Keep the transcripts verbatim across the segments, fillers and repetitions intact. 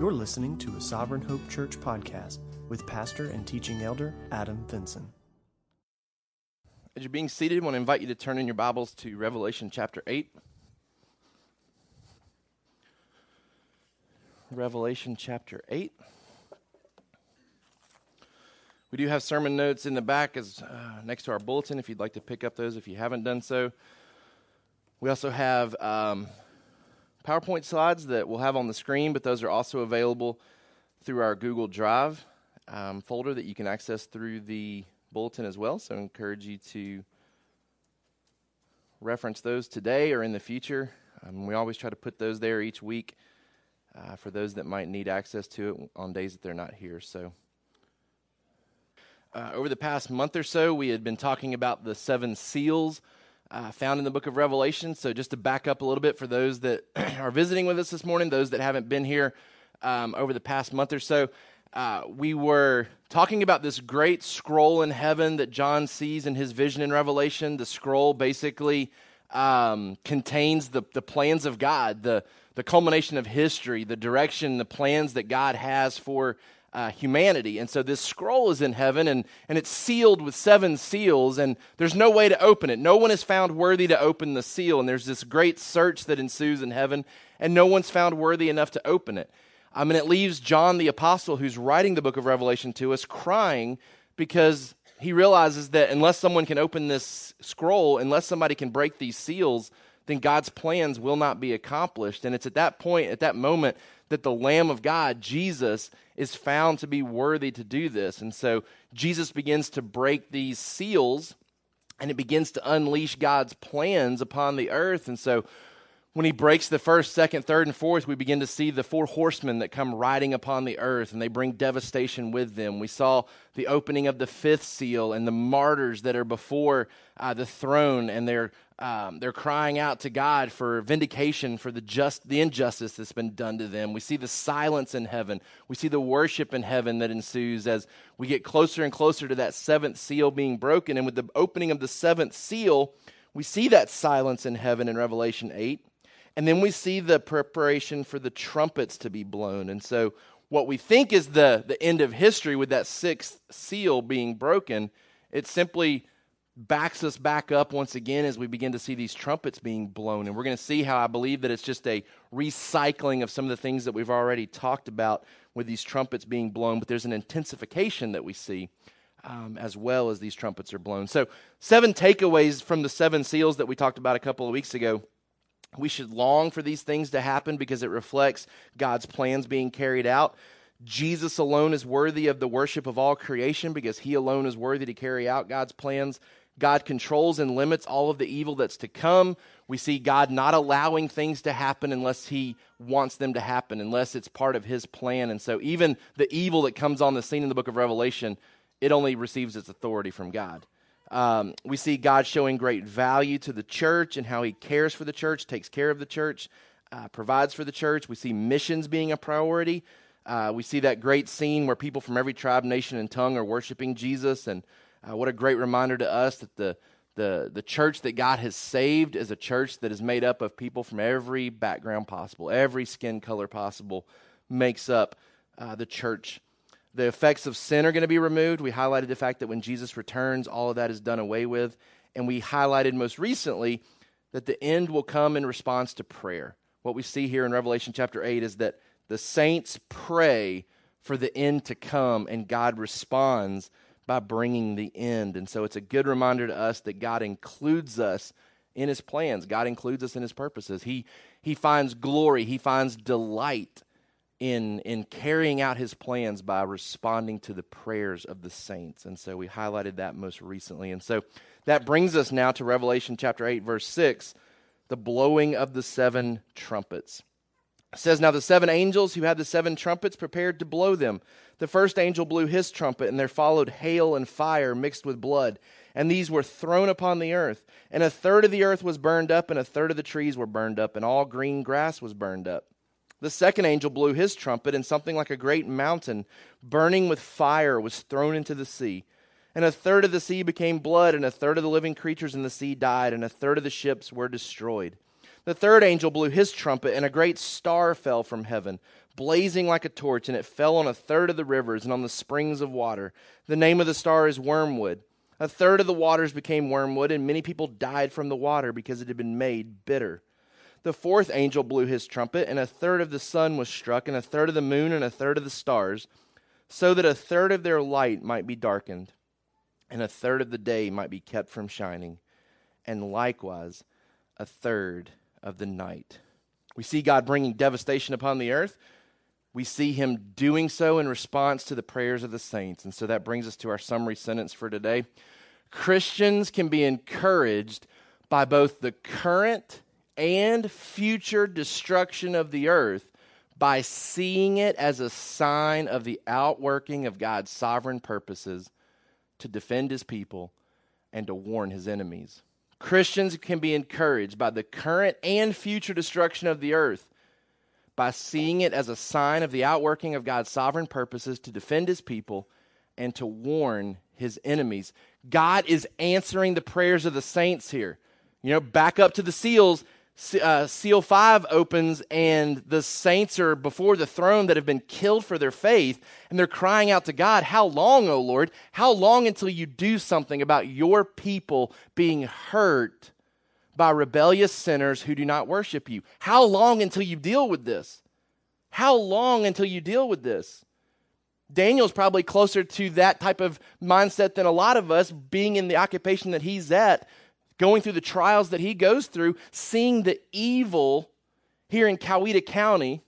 You're listening to a Sovereign Hope Church podcast with pastor and teaching elder Adam Vinson. As you're being seated, I want to invite you to turn in your Bibles to Revelation chapter eight. Revelation chapter eight. We do have sermon notes in the back as uh, next to our bulletin if you'd like to pick up those if you haven't done so. We also have um, PowerPoint slides that we'll have on the screen, but those are also available through our Google Drive um, folder that you can access through the bulletin as well. So I encourage you to reference those today or in the future. Um, we always try to put those there each week uh, for those that might need access to it on days that they're not here. So. Uh, over the past month or so, we had been talking about the seven seals uh, found in the book of Revelation. So just to back up a little bit for those that are visiting with us this morning, those that haven't been here um, over the past month or so, uh, we were talking about this great scroll in heaven that John sees in his vision in Revelation. The scroll basically um, contains the, the plans of God, the, the culmination of history, the direction, the plans that God has for Uh, humanity. And so this scroll is in heaven, and, and it's sealed with seven seals, and there's no way to open it. No one is found worthy to open the seal, and there's this great search that ensues in heaven, and no one's found worthy enough to open it. I mean, it leaves John the Apostle, who's writing the book of Revelation to us, crying because he realizes that unless someone can open this scroll, unless somebody can break these seals, then God's plans will not be accomplished. And it's at that point, at that moment, that the Lamb of God, Jesus, is found to be worthy to do this. And so Jesus begins to break these seals, and it begins to unleash God's plans upon the earth. And so when he breaks the first, second, third, and fourth, we begin to see the four horsemen that come riding upon the earth, and they bring devastation with them. We saw the opening of the fifth seal and the martyrs that are before uh, the throne, and they're Um, they're crying out to God for vindication for the just the injustice that's been done to them. We see the silence in heaven. We see the worship in heaven that ensues as we get closer and closer to that seventh seal being broken. And with the opening of the seventh seal, we see that silence in heaven in Revelation eight. And then we see the preparation for the trumpets to be blown. And so what we think is the, the end of history with that sixth seal being broken, it's simply backs us back up once again as we begin to see these trumpets being blown. And we're going to see how I believe that it's just a recycling of some of the things that we've already talked about with these trumpets being blown, but there's an intensification that we see um, as well as these trumpets are blown. So seven takeaways from the seven seals that we talked about a couple of weeks ago. We should long for these things to happen because it reflects God's plans being carried out. Jesus alone is worthy of the worship of all creation because he alone is worthy to carry out God's plans. God controls and limits all of the evil that's to come. We see God not allowing things to happen unless he wants them to happen, unless it's part of his plan. And so even the evil that comes on the scene in the book of Revelation, it only receives its authority from God. Um, we see God showing great value to the church and how he cares for the church, takes care of the church, uh, provides for the church. We see missions being a priority. Uh, we see that great scene where people from every tribe, nation, and tongue are worshiping Jesus, and Uh, what a great reminder to us that the, the the church that God has saved is a church that is made up of people from every background possible, every skin color possible makes up uh, the church. The effects of sin are going to be removed. We highlighted the fact that when Jesus returns, all of that is done away with. And we highlighted most recently that the end will come in response to prayer. What we see here in Revelation chapter eight is that the saints pray for the end to come, and God responds by bringing the end. And so it's a good reminder to us that God includes us in his plans. God includes us in his purposes. He he finds glory. He finds delight in, in carrying out his plans by responding to the prayers of the saints. And so we highlighted that most recently. And so that brings us now to Revelation chapter eight, verse six, the blowing of the seven trumpets. It says, "Now the seven angels who had the seven trumpets prepared to blow them. The first angel blew his trumpet, and there followed hail and fire mixed with blood. And these were thrown upon the earth. And a third of the earth was burned up, and a third of the trees were burned up, and all green grass was burned up. The second angel blew his trumpet, and something like a great mountain, burning with fire, was thrown into the sea. And a third of the sea became blood, and a third of the living creatures in the sea died, and a third of the ships were destroyed. The third angel blew his trumpet, and a great star fell from heaven, blazing like a torch, and it fell on a third of the rivers and on the springs of water. The name of the star is Wormwood. A third of the waters became wormwood, and many people died from the water because it had been made bitter. The fourth angel blew his trumpet, and a third of the sun was struck, and a third of the moon, and a third of the stars, so that a third of their light might be darkened, and a third of the day might be kept from shining, and likewise a third of the night. We see God bringing devastation upon the earth. We see him doing so in response to the prayers of the saints. And so that brings us to our summary sentence for today. Christians can be encouraged by both the current and future destruction of the earth by seeing it as a sign of the outworking of God's sovereign purposes to defend his people and to warn his enemies. Christians can be encouraged by the current and future destruction of the earth by seeing it as a sign of the outworking of God's sovereign purposes to defend his people and to warn his enemies. God is answering the prayers of the saints here. You know, back up to the seals, uh, seal five opens and the saints are before the throne that have been killed for their faith, and they're crying out to God, how long, O Lord? How long until you do something about your people being hurt by rebellious sinners who do not worship you? How long until you deal with this? How long until you deal with this? Daniel's probably closer to that type of mindset than a lot of us, being in the occupation that he's at, going through the trials that he goes through, seeing the evil here in Coweta County.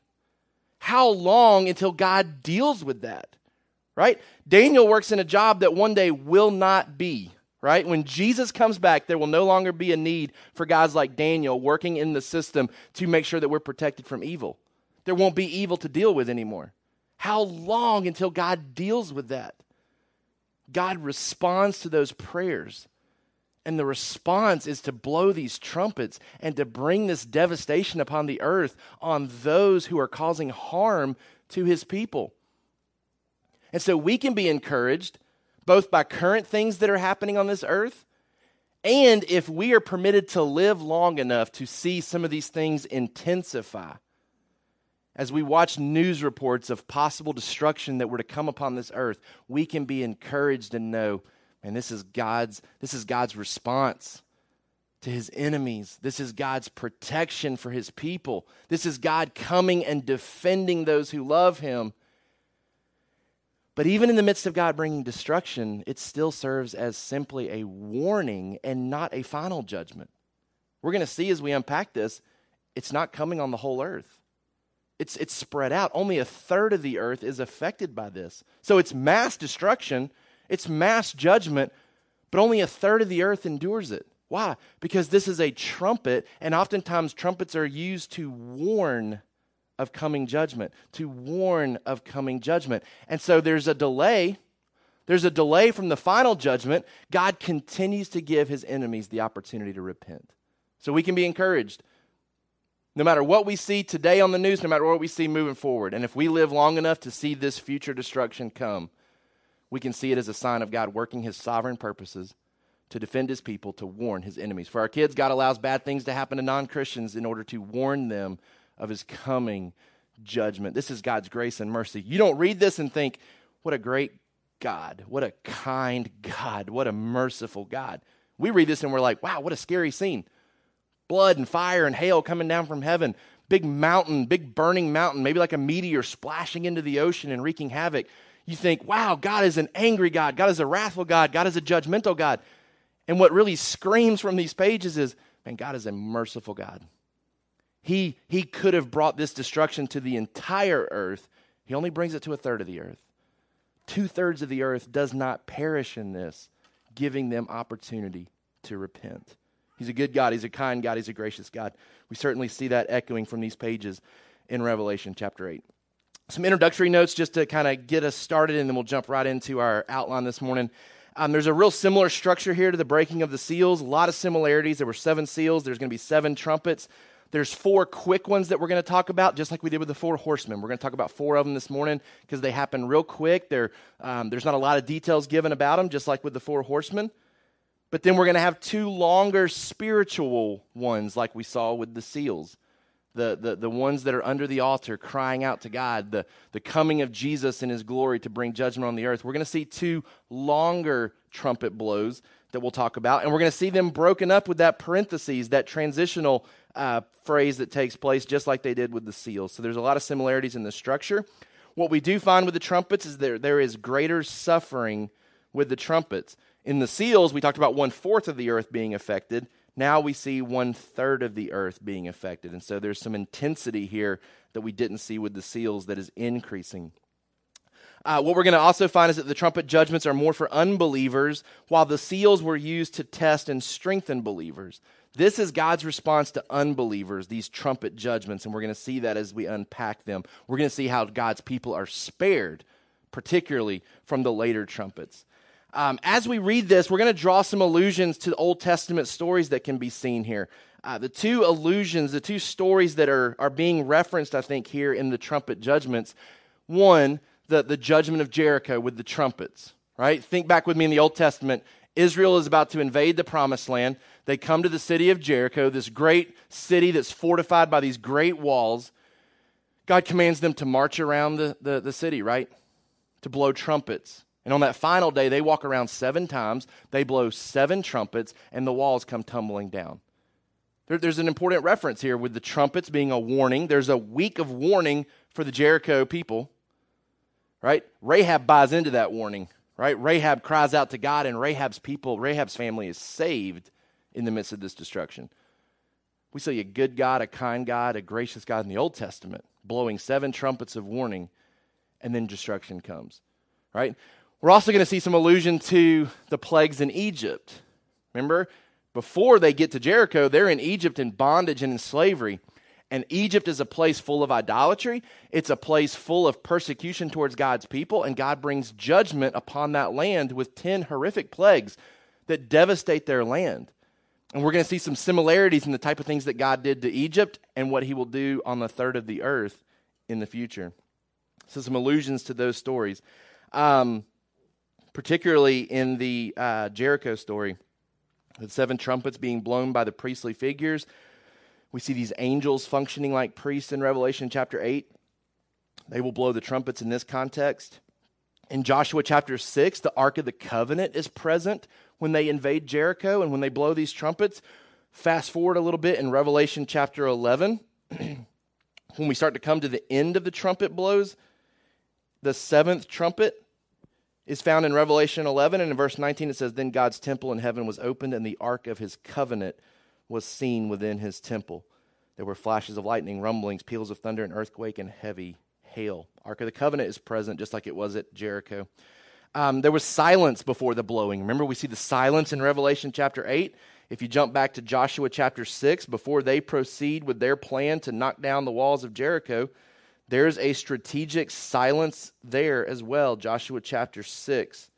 How long until God deals with that, right? Daniel works in a job that one day will not be. Right? When Jesus comes back, there will no longer be a need for guys like Daniel working in the system to make sure that we're protected from evil. There won't be evil to deal with anymore. How long until God deals with that? God responds to those prayers. And the response is to blow these trumpets and to bring this devastation upon the earth on those who are causing harm to his people. And so we can be encouraged both by current things that are happening on this earth, and if we are permitted to live long enough to see some of these things intensify. As we watch news reports of possible destruction that were to come upon this earth, we can be encouraged and know, and this is God's, this is God's response to his enemies. This is God's protection for his people. This is God coming and defending those who love him. But even in the midst of God bringing destruction, it still serves as simply a warning and not a final judgment. We're going to see as we unpack this, it's not coming on the whole earth. It's, it's spread out. Only a third of the earth is affected by this. So it's mass destruction, it's mass judgment, but only a third of the earth endures it. Why? Because this is a trumpet, and oftentimes trumpets are used to warn of coming judgment, to warn of coming judgment. And so there's a delay. There's a delay from the final judgment. God continues to give his enemies the opportunity to repent. So we can be encouraged. No matter what we see today on the news, no matter what we see moving forward, and if we live long enough to see this future destruction come, we can see it as a sign of God working his sovereign purposes to defend his people, to warn his enemies. For our kids, God allows bad things to happen to non-Christians in order to warn them of his coming judgment. This is God's grace and mercy. You don't read this and think, what a great God, what a kind God, what a merciful God. We read this and we're like, wow, what a scary scene. Blood and fire and hail coming down from heaven. Big mountain, big burning mountain, maybe like a meteor splashing into the ocean and wreaking havoc. You think, wow, God is an angry God. God is a wrathful God. God is a judgmental God. And what really screams from these pages is, man, God is a merciful God. He, he could have brought this destruction to the entire earth. He only brings it to a third of the earth. Two-thirds of the earth does not perish in this, giving them opportunity to repent. He's a good God. He's a kind God. He's a gracious God. We certainly see that echoing from these pages in Revelation chapter eight. Some introductory notes just to kind of get us started, and then we'll jump right into our outline this morning. Um, there's a real similar structure here to the breaking of the seals. A lot of similarities. There were seven seals. There's going to be seven trumpets. There's four quick ones that we're going to talk about, just like we did with the four horsemen. We're going to talk about four of them this morning because they happen real quick. They're, um, there's not a lot of details given about them, just like with the four horsemen. But then we're going to have two longer spiritual ones like we saw with the seals. The, the, the ones that are under the altar crying out to God, the, the coming of Jesus in his glory to bring judgment on the earth. We're going to see two longer trumpet blows that we'll talk about, and we're going to see them broken up with that parentheses, that transitional uh, phrase that takes place just like they did with the seals. So there's a lot of similarities in the structure. What we do find with the trumpets is there there is greater suffering with the trumpets. In the seals, we talked about one-fourth of the earth being affected. Now we see one-third of the earth being affected. And so there's some intensity here that we didn't see with the seals that is increasing. Uh, what we're going to also find is that the trumpet judgments are more for unbelievers, while the seals were used to test and strengthen believers. This is God's response to unbelievers, these trumpet judgments, and we're going to see that as we unpack them. We're going to see how God's people are spared, particularly from the later trumpets. Um, as we read this, we're going to draw some allusions to the Old Testament stories that can be seen here. Uh, the two allusions, the two stories that are, are being referenced, I think, here in the trumpet judgments. One, the, the judgment of Jericho with the trumpets, right? Think back with me in the Old Testament. Israel is about to invade the Promised Land. They come to the city of Jericho, this great city that's fortified by these great walls. God commands them to march around the, the, the city, right? To blow trumpets. And on that final day, they walk around seven times, they blow seven trumpets, and the walls come tumbling down. There, there's an important reference here with the trumpets being a warning. There's a week of warning for the Jericho people, right? Rahab buys into that warning, right? Rahab cries out to God, and Rahab's people, Rahab's family is saved in the midst of this destruction. We see a good God, a kind God, a gracious God in the Old Testament, blowing seven trumpets of warning, and then destruction comes, right? We're also going to see some allusion to the plagues in Egypt. Remember, before they get to Jericho, they're in Egypt in bondage and in slavery. And Egypt is a place full of idolatry. It's a place full of persecution towards God's people. And God brings judgment upon that land with ten horrific plagues that devastate their land. And we're going to see some similarities in the type of things that God did to Egypt and what he will do on the third of the earth in the future. So some allusions to those stories. Um... particularly in the uh, Jericho story, the seven trumpets being blown by the priestly figures. We see these angels functioning like priests in Revelation chapter eight. They will blow the trumpets in this context. In Joshua chapter six, the Ark of the Covenant is present when they invade Jericho and when they blow these trumpets. Fast forward a little bit in Revelation chapter eleven, when we start to come to the end of the trumpet blows, the seventh trumpet is found in Revelation eleven, and in verse nineteen it says, "Then God's temple in heaven was opened, and the ark of his covenant was seen within his temple. There were flashes of lightning, rumblings, peals of thunder, an earthquake, and heavy hail." Ark of the Covenant is present, just like it was at Jericho. Um, there was silence before the blowing. Remember, we see the silence in Revelation chapter eight. If you jump back to Joshua chapter six, before they proceed with their plan to knock down the walls of Jericho, there's a strategic silence there as well. Joshua chapter six,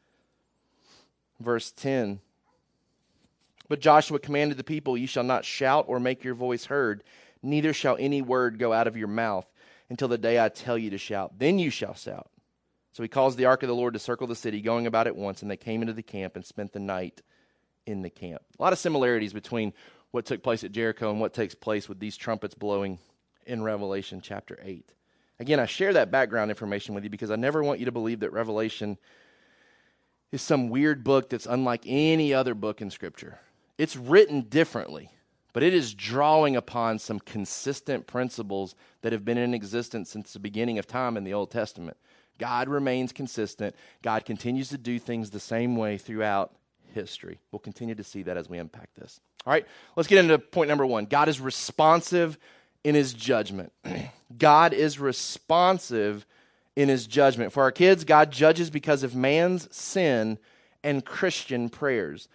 verse ten. "But Joshua commanded the people, 'You shall not shout or make your voice heard, neither shall any word go out of your mouth until the day I tell you to shout. Then you shall shout.' So he caused the ark of the Lord to circle the city, going about it once, and they came into the camp and spent the night in the camp." A lot of similarities between what took place at Jericho and what takes place with these trumpets blowing in Revelation chapter eight. Again, I share that background information with you because I never want you to believe that Revelation is some weird book that's unlike any other book in Scripture. It's written differently, but it is drawing upon some consistent principles that have been in existence since the beginning of time in the Old Testament. God remains consistent. God continues to do things the same way throughout history. We'll continue to see that as we unpack this. All right, let's get into point number one. God is responsive in his judgment. God is responsive in his judgment. For our kids, God judges because of man's sin and Christian prayers.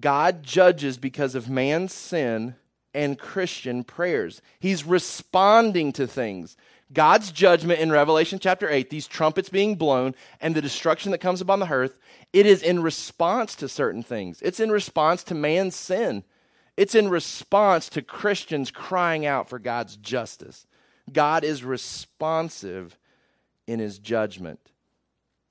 God judges because of man's sin and Christian prayers. He's responding to things. God's judgment in Revelation chapter eight, these trumpets being blown and the destruction that comes upon the earth, it is in response to certain things. It's in response to man's sin. It's in response to Christians crying out for God's justice. God is responsive in his judgment.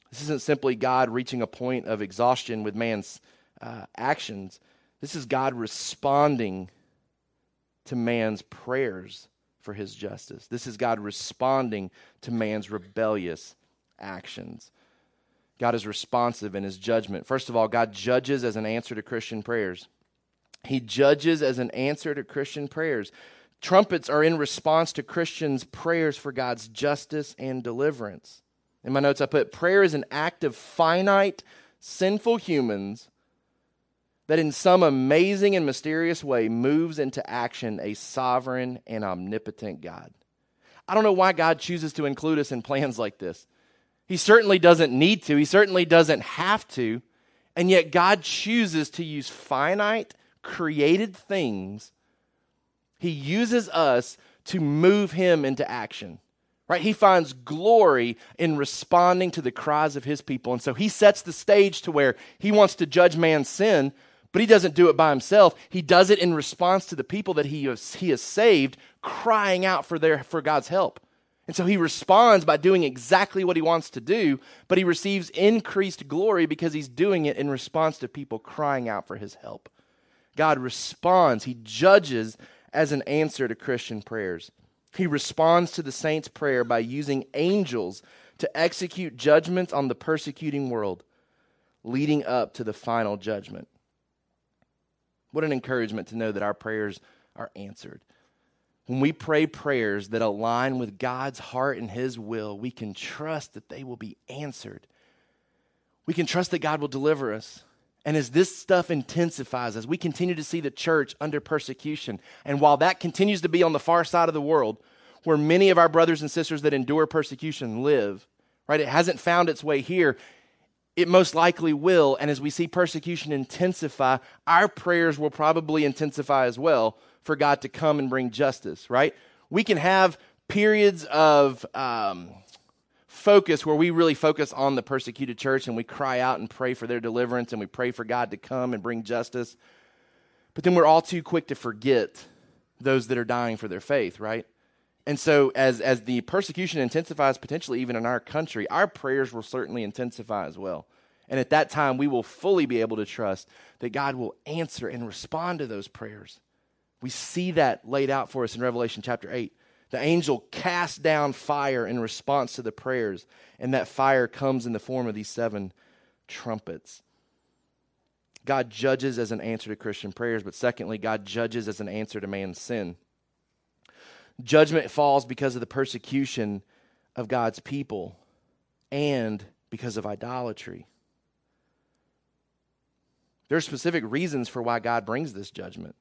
This isn't simply God reaching a point of exhaustion with man's uh, actions. This is God responding to man's prayers for his justice. This is God responding to man's rebellious actions. God is responsive in his judgment. First of all, God judges as an answer to Christian prayers. He judges as an answer to Christian prayers. Trumpets are in response to Christians' prayers for God's justice and deliverance. In my notes, I put, prayer is an act of finite, sinful humans that in some amazing and mysterious way moves into action a sovereign and omnipotent God. I don't know why God chooses to include us in plans like this. He certainly doesn't need to. He certainly doesn't have to. And yet God chooses to use finite, created things. He uses us to move him into action, right? He finds glory in responding to the cries of his people. And so he sets the stage to where he wants to judge man's sin, but he doesn't do it by himself. He does it in response to the people that he has, he has saved, crying out for their for God's help. And so he responds by doing exactly what he wants to do, but he receives increased glory because he's doing it in response to people crying out for his help. God responds. He judges as an answer to Christian prayers. He responds to the saints' prayer by using angels to execute judgments on the persecuting world, leading up to the final judgment. What an encouragement to know that our prayers are answered. When we pray prayers that align with God's heart and his will, we can trust that they will be answered. We can trust that God will deliver us. And as this stuff intensifies, as we continue to see the church under persecution, and while that continues to be on the far side of the world, where many of our brothers and sisters that endure persecution live, right? It hasn't found its way here. It most likely will. And as we see persecution intensify, our prayers will probably intensify as well for God to come and bring justice, right? We can have periods of um, focus where we really focus on the persecuted church and we cry out and pray for their deliverance and we pray for God to come and bring justice. But then we're all too quick to forget those that are dying for their faith, right? And so as, as the persecution intensifies, potentially even in our country, our prayers will certainly intensify as well. And at that time, we will fully be able to trust that God will answer and respond to those prayers. We see that laid out for us in Revelation chapter eight. The angel cast down fire in response to the prayers, and that fire comes in the form of these seven trumpets. God judges as an answer to Christian prayers, but secondly, God judges as an answer to man's sin. Judgment falls because of the persecution of God's people and because of idolatry. There are specific reasons for why God brings this judgment.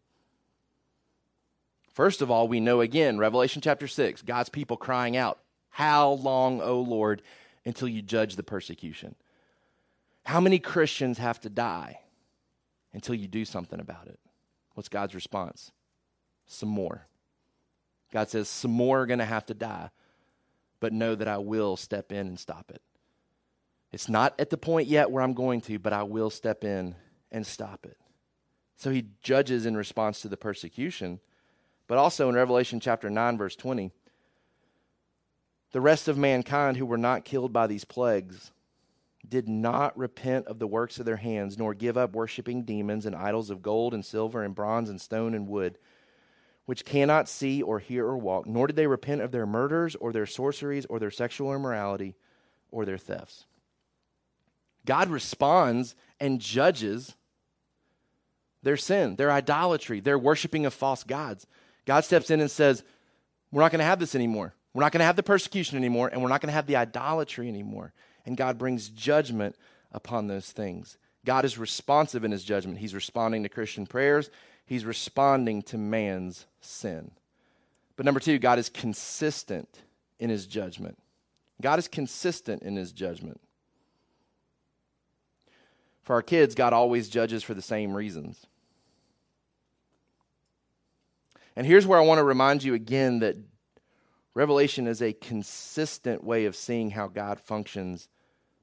First of all, we know again, Revelation chapter six, God's people crying out, "How long, O Lord, until you judge the persecution?" How many Christians have to die until you do something about it? What's God's response? Some more. God says, some more are going to have to die, but know that I will step in and stop it. It's not at the point yet where I'm going to, but I will step in and stop it. So he judges in response to the persecution. But also in Revelation chapter nine, verse twenty, the rest of mankind who were not killed by these plagues did not repent of the works of their hands, nor give up worshiping demons and idols of gold and silver and bronze and stone and wood, which cannot see or hear or walk, nor did they repent of their murders or their sorceries or their sexual immorality or their thefts. God responds and judges their sin, their idolatry, their worshiping of false gods. God steps in and says, we're not going to have this anymore. We're not going to have the persecution anymore, and we're not going to have the idolatry anymore. And God brings judgment upon those things. God is responsive in his judgment. He's responding to Christian prayers. He's responding to man's sin. But number two, God is consistent in his judgment. God is consistent in his judgment. For our kids, God always judges for the same reasons. And here's where I want to remind you again that Revelation is a consistent way of seeing how God functions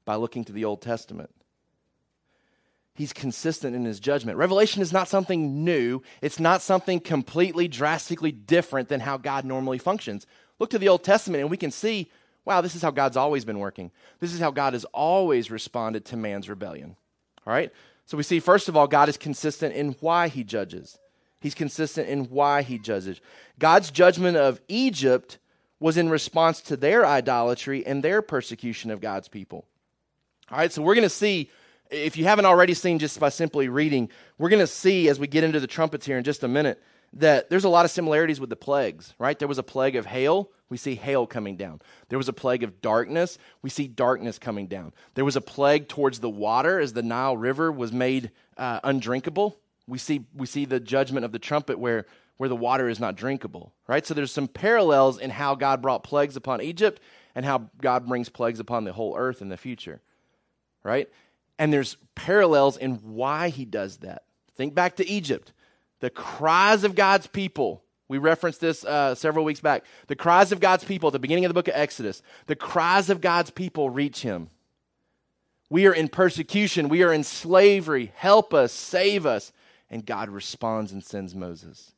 by looking to the Old Testament. He's consistent in his judgment. Revelation is not something new. It's not something completely, drastically different than how God normally functions. Look to the Old Testament and we can see, wow, this is how God's always been working. This is how God has always responded to man's rebellion. All right? So we see, first of all, God is consistent in why he judges. He's consistent in why he judges. God's judgment of Egypt was in response to their idolatry and their persecution of God's people. All right, so we're going to see, if you haven't already seen just by simply reading, we're going to see as we get into the trumpets here in just a minute that there's a lot of similarities with the plagues, right? There was a plague of hail. We see hail coming down. There was a plague of darkness. We see darkness coming down. There was a plague towards the water as the Nile River was made uh, undrinkable. We see we see the judgment of the trumpet where, where the water is not drinkable, right? So there's some parallels in how God brought plagues upon Egypt and how God brings plagues upon the whole earth in the future, right? And there's parallels in why he does that. Think back to Egypt. The cries of God's people. We referenced this uh, several weeks back. The cries of God's people at the beginning of the book of Exodus. The cries of God's people reach him. We are in persecution. We are in slavery. Help us. Save us. And God responds and sends Moses.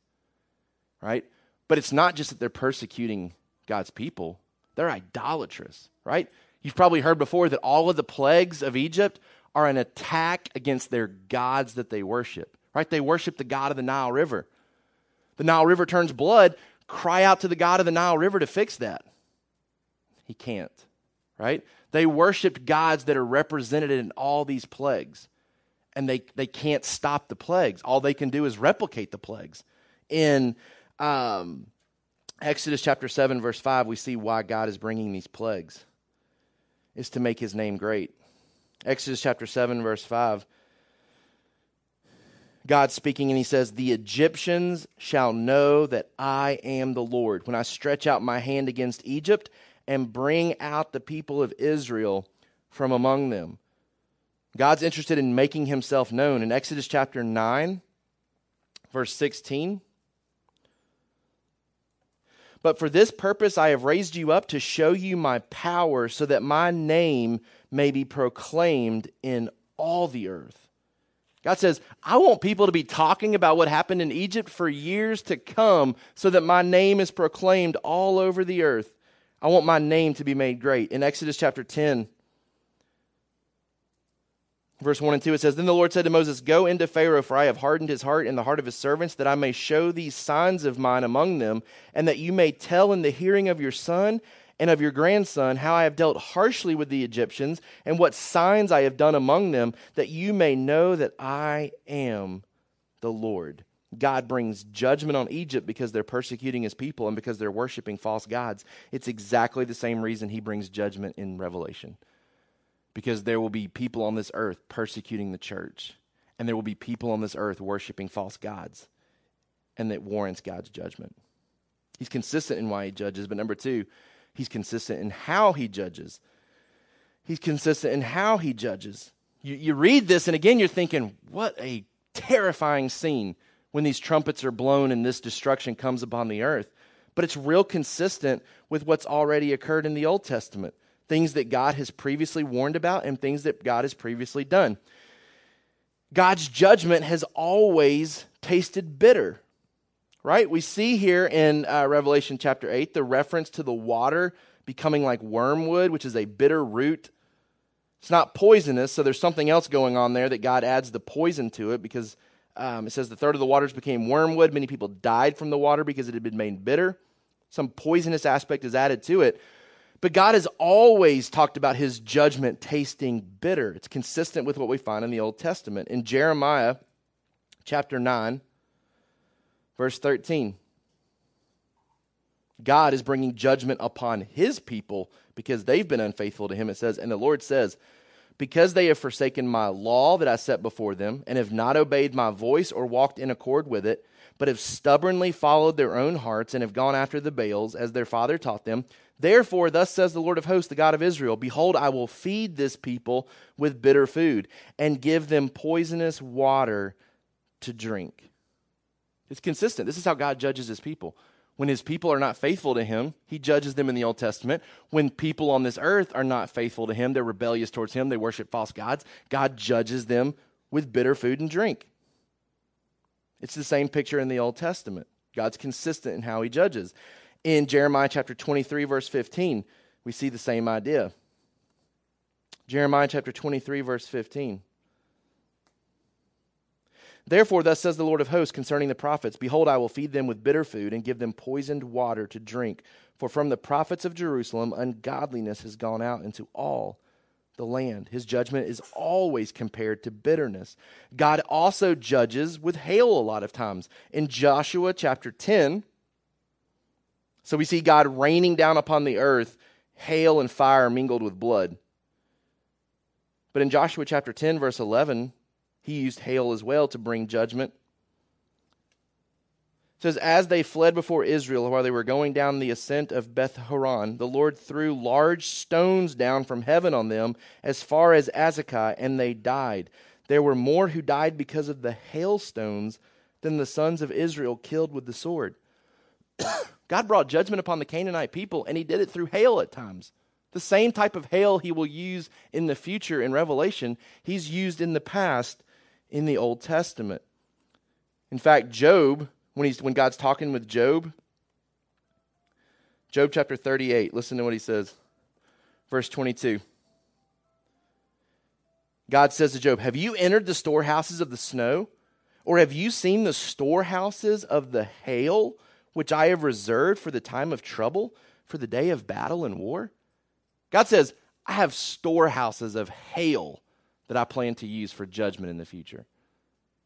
Right? But it's not just that they're persecuting God's people. They're idolatrous. Right? You've probably heard before that all of the plagues of Egypt are an attack against their gods that they worship. Right? They worship the god of the Nile River. The Nile River turns blood. Cry out to the god of the Nile River to fix that. He can't, right? They worshiped gods that are represented in all these plagues, and they, they can't stop the plagues. All they can do is replicate the plagues. In um, Exodus chapter seven, verse five, we see why God is bringing these plagues. It's to make his name great. Exodus chapter seven, verse five. God speaking, and he says, "The Egyptians shall know that I am the Lord when I stretch out my hand against Egypt and bring out the people of Israel from among them." God's interested in making himself known. In Exodus chapter nine, verse sixteen, "But for this purpose I have raised you up to show you my power so that my name may be proclaimed in all the earth." God says, I want people to be talking about what happened in Egypt for years to come so that my name is proclaimed all over the earth. I want my name to be made great. In Exodus chapter ten, verse one and two, it says, "Then the Lord said to Moses, go into Pharaoh, for I have hardened his heart and the heart of his servants, that I may show these signs of mine among them, and that you may tell in the hearing of your son and of your grandson, how I have dealt harshly with the Egyptians, and what signs I have done among them, that you may know that I am the Lord." God brings judgment on Egypt because they're persecuting his people and because they're worshiping false gods. It's exactly the same reason he brings judgment in Revelation. Because there will be people on this earth persecuting the church, and there will be people on this earth worshiping false gods, and that warrants God's judgment. He's consistent in why he judges, but number two, he's consistent in how he judges. He's consistent in how he judges. You, you read this, and again, you're thinking, what a terrifying scene when these trumpets are blown and this destruction comes upon the earth. But it's real consistent with what's already occurred in the Old Testament, things that God has previously warned about and things that God has previously done. God's judgment has always tasted bitter. Right? We see here in uh, Revelation chapter eight the reference to the water becoming like wormwood, which is a bitter root. It's not poisonous, so there's something else going on there that God adds the poison to it because um, it says the third of the waters became wormwood. Many people died from the water because it had been made bitter. Some poisonous aspect is added to it. But God has always talked about his judgment tasting bitter. It's consistent with what we find in the Old Testament. In Jeremiah chapter nine, verse thirteen, God is bringing judgment upon his people because they've been unfaithful to him. It says, "And the Lord says, because they have forsaken my law that I set before them and have not obeyed my voice or walked in accord with it, but have stubbornly followed their own hearts and have gone after the Baals as their father taught them. Therefore, thus says the Lord of hosts, the God of Israel, behold, I will feed this people with bitter food and give them poisonous water to drink." It's consistent. This is how God judges his people. When his people are not faithful to him, he judges them in the Old Testament. When people on this earth are not faithful to him, they're rebellious towards him, they worship false gods, God judges them with bitter food and drink. It's the same picture in the Old Testament. God's consistent in how he judges. In Jeremiah chapter twenty-three, verse fifteen, we see the same idea. Jeremiah chapter twenty-three, verse fifteen. Therefore, thus says the Lord of hosts concerning the prophets, behold, I will feed them with bitter food and give them poisoned water to drink. For from the prophets of Jerusalem, ungodliness has gone out into all the land. His judgment is always compared to bitterness. God also judges with hail a lot of times. In Joshua chapter ten, so we see God raining down upon the earth, hail and fire mingled with blood. But in Joshua chapter ten, verse eleven, he used hail as well to bring judgment. It says, as they fled before Israel while they were going down the ascent of Beth Horon, the Lord threw large stones down from heaven on them as far as Azekah, and they died. There were more who died because of the hailstones than the sons of Israel killed with the sword. God brought judgment upon the Canaanite people, and he did it through hail at times. The same type of hail he will use in the future in Revelation, he's used in the past in the Old Testament. In fact, Job, when he's when God's talking with Job, Job chapter thirty-eight, listen to what he says, verse twenty-two. God says to Job, have you entered the storehouses of the snow? Or have you seen the storehouses of the hail, which I have reserved for the time of trouble, for the day of battle and war? God says, I have storehouses of hail that I plan to use for judgment in the future.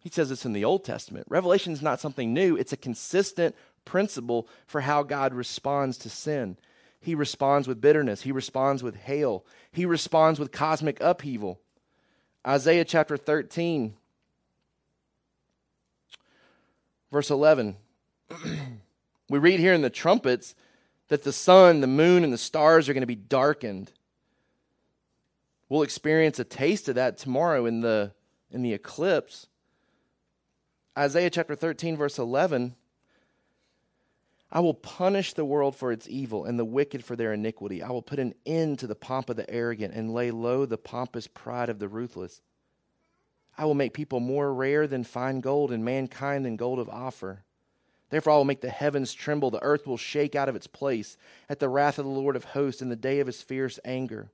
He says it's in the Old Testament. Revelation is not something new. It's a consistent principle for how God responds to sin. He responds with bitterness. He responds with hail. He responds with cosmic upheaval. Isaiah chapter thirteen, verse eleven. We read here in the trumpets that the sun, the moon, and the stars are going to be darkened. We'll experience a taste of that tomorrow in the in the eclipse. Isaiah chapter thirteen, verse eleven, I will punish the world for its evil and the wicked for their iniquity. I will put an end to the pomp of the arrogant and lay low the pompous pride of the ruthless. I will make people more rare than fine gold and mankind than gold of Ophir. Therefore I will make the heavens tremble, the earth will shake out of its place at the wrath of the Lord of hosts in the day of his fierce anger.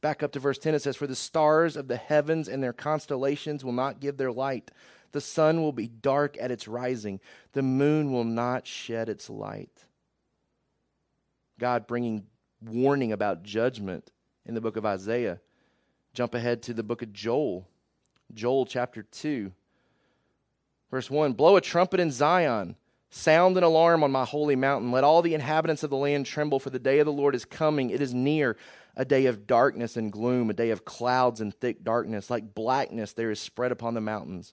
Back up to verse ten, it says, for the stars of the heavens and their constellations will not give their light. The sun will be dark at its rising. The moon will not shed its light. God bringing warning about judgment in the book of Isaiah. Jump ahead to the book of Joel. Joel chapter two, verse one, blow a trumpet in Zion. Sound an alarm on my holy mountain. Let all the inhabitants of the land tremble, for the day of the Lord is coming. It is near, a day of darkness and gloom, a day of clouds and thick darkness. Like blackness there is spread upon the mountains.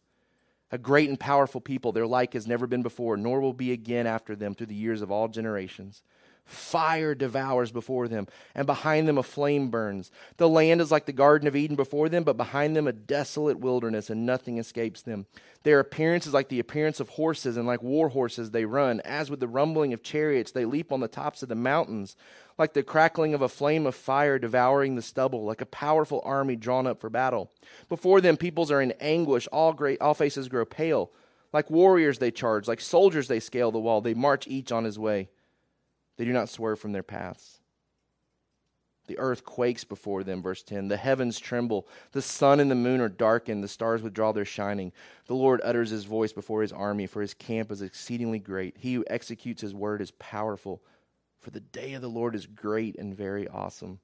A great and powerful people, their like has never been before, nor will be again after them through the years of all generations. Fire devours before them, and behind them a flame burns. The land is like the Garden of Eden before them, but behind them a desolate wilderness, and nothing escapes them. Their appearance is like the appearance of horses, and like war horses they run. As with the rumbling of chariots, they leap on the tops of the mountains, like the crackling of a flame of fire devouring the stubble, like a powerful army drawn up for battle. Before them peoples are in anguish, all great, all faces grow pale. Like warriors they charge, like soldiers they scale the wall, they march each on his way. They do not swerve from their paths. The earth quakes before them, verse ten. The heavens tremble. The sun and the moon are darkened. The stars withdraw their shining. The Lord utters his voice before his army, for his camp is exceedingly great. He who executes his word is powerful. For the day of the Lord is great and very awesome.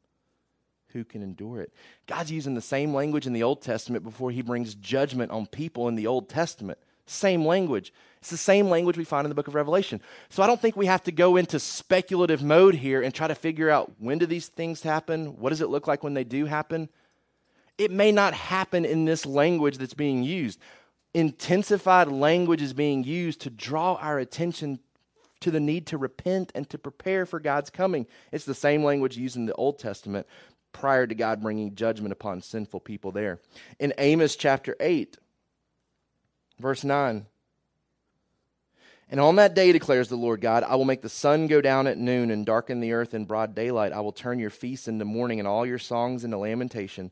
Who can endure it? God's using the same language in the Old Testament before he brings judgment on people in the Old Testament. Same language. It's the same language we find in the book of Revelation. So I don't think we have to go into speculative mode here and try to figure out, when do these things happen? What does it look like when they do happen? It may not happen in this language that's being used. Intensified language is being used to draw our attention to the need to repent and to prepare for God's coming. It's the same language used in the Old Testament prior to God bringing judgment upon sinful people there. In Amos chapter eight, verse nine, and on that day, declares the Lord God, I will make the sun go down at noon and darken the earth in broad daylight. I will turn your feasts into mourning and all your songs into lamentation.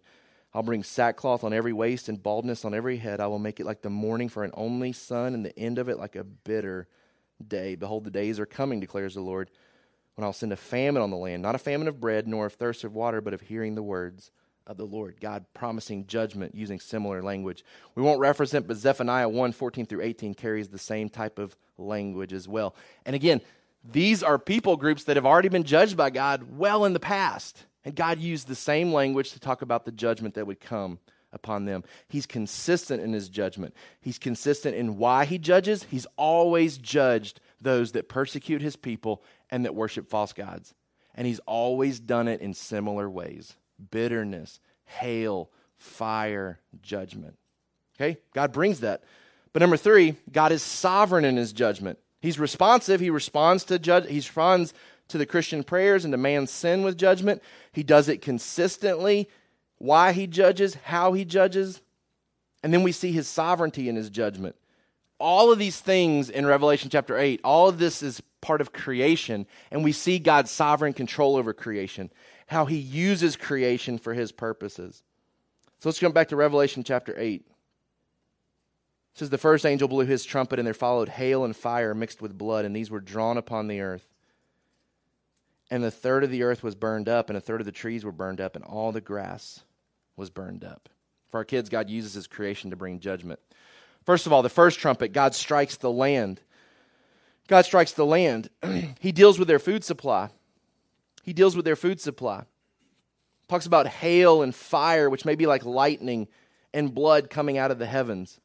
I'll bring sackcloth on every waist and baldness on every head. I will make it like the morning for an only sun, and the end of it like a bitter day. Behold, the days are coming, declares the Lord, when I'll send a famine on the land, not a famine of bread, nor of thirst of water, but of hearing the words of the Lord, God promising judgment using similar language. We won't reference it, but Zephaniah one, fourteen through eighteen carries the same type of language as well. And again, these are people groups that have already been judged by God well in the past. And God used the same language to talk about the judgment that would come upon them. He's consistent in his judgment. He's consistent in why he judges. He's always judged those that persecute his people and that worship false gods. And he's always done it in similar ways. Bitterness, hail, fire, judgment. Okay? God brings that. But number three, God is sovereign in his judgment. He's responsive. He responds to judge. He responds to the Christian prayers and to man's sin with judgment. He does it consistently. Why he judges, how he judges. And then we see his sovereignty in his judgment. All of these things in Revelation chapter eight, all of this is part of creation, and we see God's sovereign control over creation, how he uses creation for his purposes. So let's jump back to Revelation chapter eight. It says, the first angel blew his trumpet, and there followed hail and fire mixed with blood, and these were drawn upon the earth. And a third of the earth was burned up, and a third of the trees were burned up, and all the grass was burned up. For our kids, God uses his creation to bring judgment. First of all, the first trumpet, God strikes the land. God strikes the land. He deals with their food supply. He deals with their food supply. Talks about hail and fire, which may be like lightning and blood coming out of the heavens.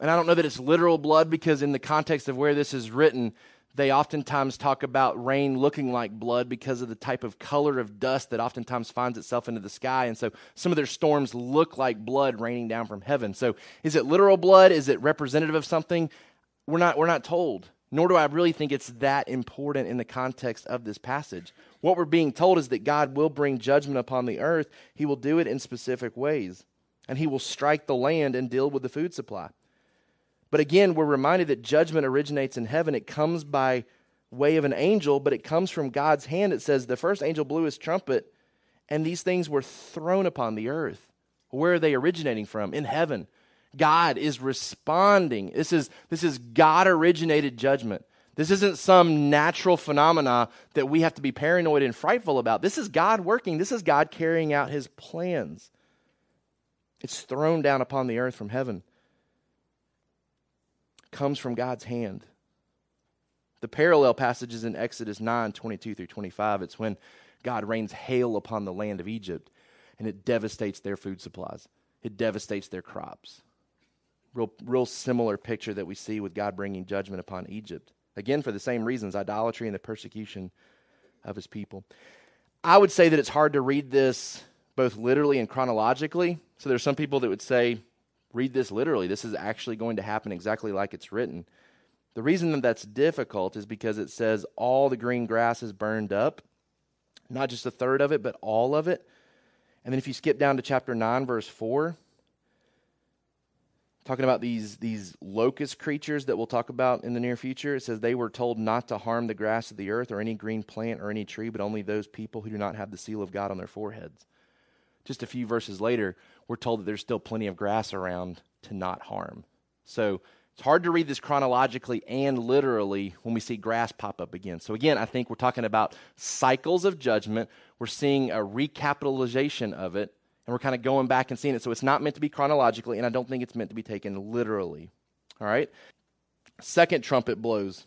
And I don't know that it's literal blood, because in the context of where this is written, they oftentimes talk about rain looking like blood because of the type of color of dust that oftentimes finds itself into the sky. And so some of their storms look like blood raining down from heaven. So is it literal blood? Is it representative of something? We're not, we're not told, nor do I really think it's that important in the context of this passage. What we're being told is that God will bring judgment upon the earth. He will do it in specific ways, and he will strike the land and deal with the food supply. But again, we're reminded that judgment originates in heaven. It comes by way of an angel, but it comes from God's hand. It says, the first angel blew his trumpet, and these things were thrown upon the earth. Where are they originating from? In heaven. God is responding. This is, this is God-originated judgment. This isn't some natural phenomena that we have to be paranoid and frightful about. This is God working. This is God carrying out his plans. It's thrown down upon the earth from heaven. Comes from God's hand. The parallel passage is in Exodus nine, twenty-two through twenty-five. It's when God rains hail upon the land of Egypt, and it devastates their food supplies. It devastates their crops. Real, real similar picture that we see with God bringing judgment upon Egypt. Again, for the same reasons, idolatry and the persecution of his people. I would say that it's hard to read this both literally and chronologically. So there's some people that would say, read this literally. This is actually going to happen exactly like it's written. The reason that that's difficult is because it says all the green grass is burned up, not just a third of it, but all of it. And then if you skip down to chapter nine, verse four, talking about these, these locust creatures that we'll talk about in the near future, it says they were told not to harm the grass of the earth or any green plant or any tree, but only those people who do not have the seal of God on their foreheads. Just a few verses later, we're told that there's still plenty of grass around to not harm. So it's hard to read this chronologically and literally when we see grass pop up again. So again, I think we're talking about cycles of judgment. We're seeing a recapitalization of it, and we're kind of going back and seeing it. So it's not meant to be chronologically, and I don't think it's meant to be taken literally. All right? Second trumpet blows,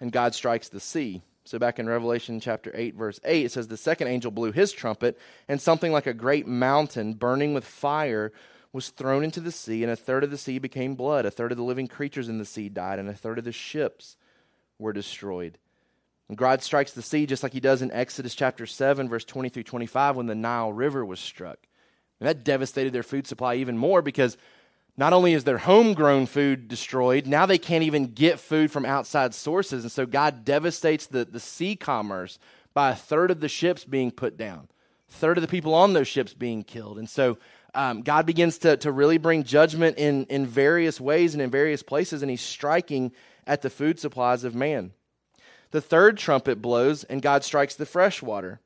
and God strikes the sea. So back in Revelation chapter eight, verse eight, it says, the second angel blew his trumpet, and something like a great mountain burning with fire was thrown into the sea, and a third of the sea became blood. A third of the living creatures in the sea died, and a third of the ships were destroyed. And God strikes the sea just like he does in Exodus chapter seven, verse twenty through twenty-five, when the Nile River was struck. And that devastated their food supply even more, because not only is their homegrown food destroyed, now they can't even get food from outside sources. And so God devastates the, the sea commerce by a third of the ships being put down, a third of the people on those ships being killed. And so um, God begins to, to really bring judgment in, in various ways and in various places, and he's striking at the food supplies of man. The third trumpet blows, and God strikes the fresh water.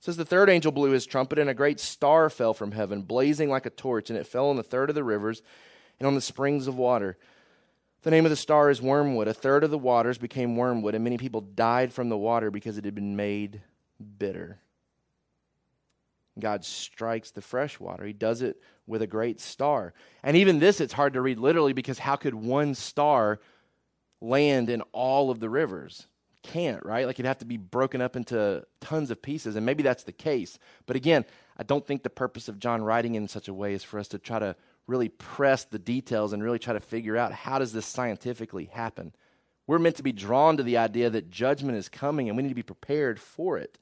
It says the third angel blew his trumpet, and a great star fell from heaven, blazing like a torch, and it fell on the third of the rivers and on the springs of water. The name of the star is Wormwood. A third of the waters became wormwood, and many people died from the water because it had been made bitter. God strikes the fresh water. He does it with a great star. And even this, it's hard to read literally, because how could one star land in all of the rivers? Can't, right? Like, it'd have to be broken up into tons of pieces, and maybe that's the case. But again, I don't think the purpose of John writing in such a way is for us to try to really press the details and really try to figure out, how does this scientifically happen? We're meant to be drawn to the idea that judgment is coming, and we need to be prepared for it.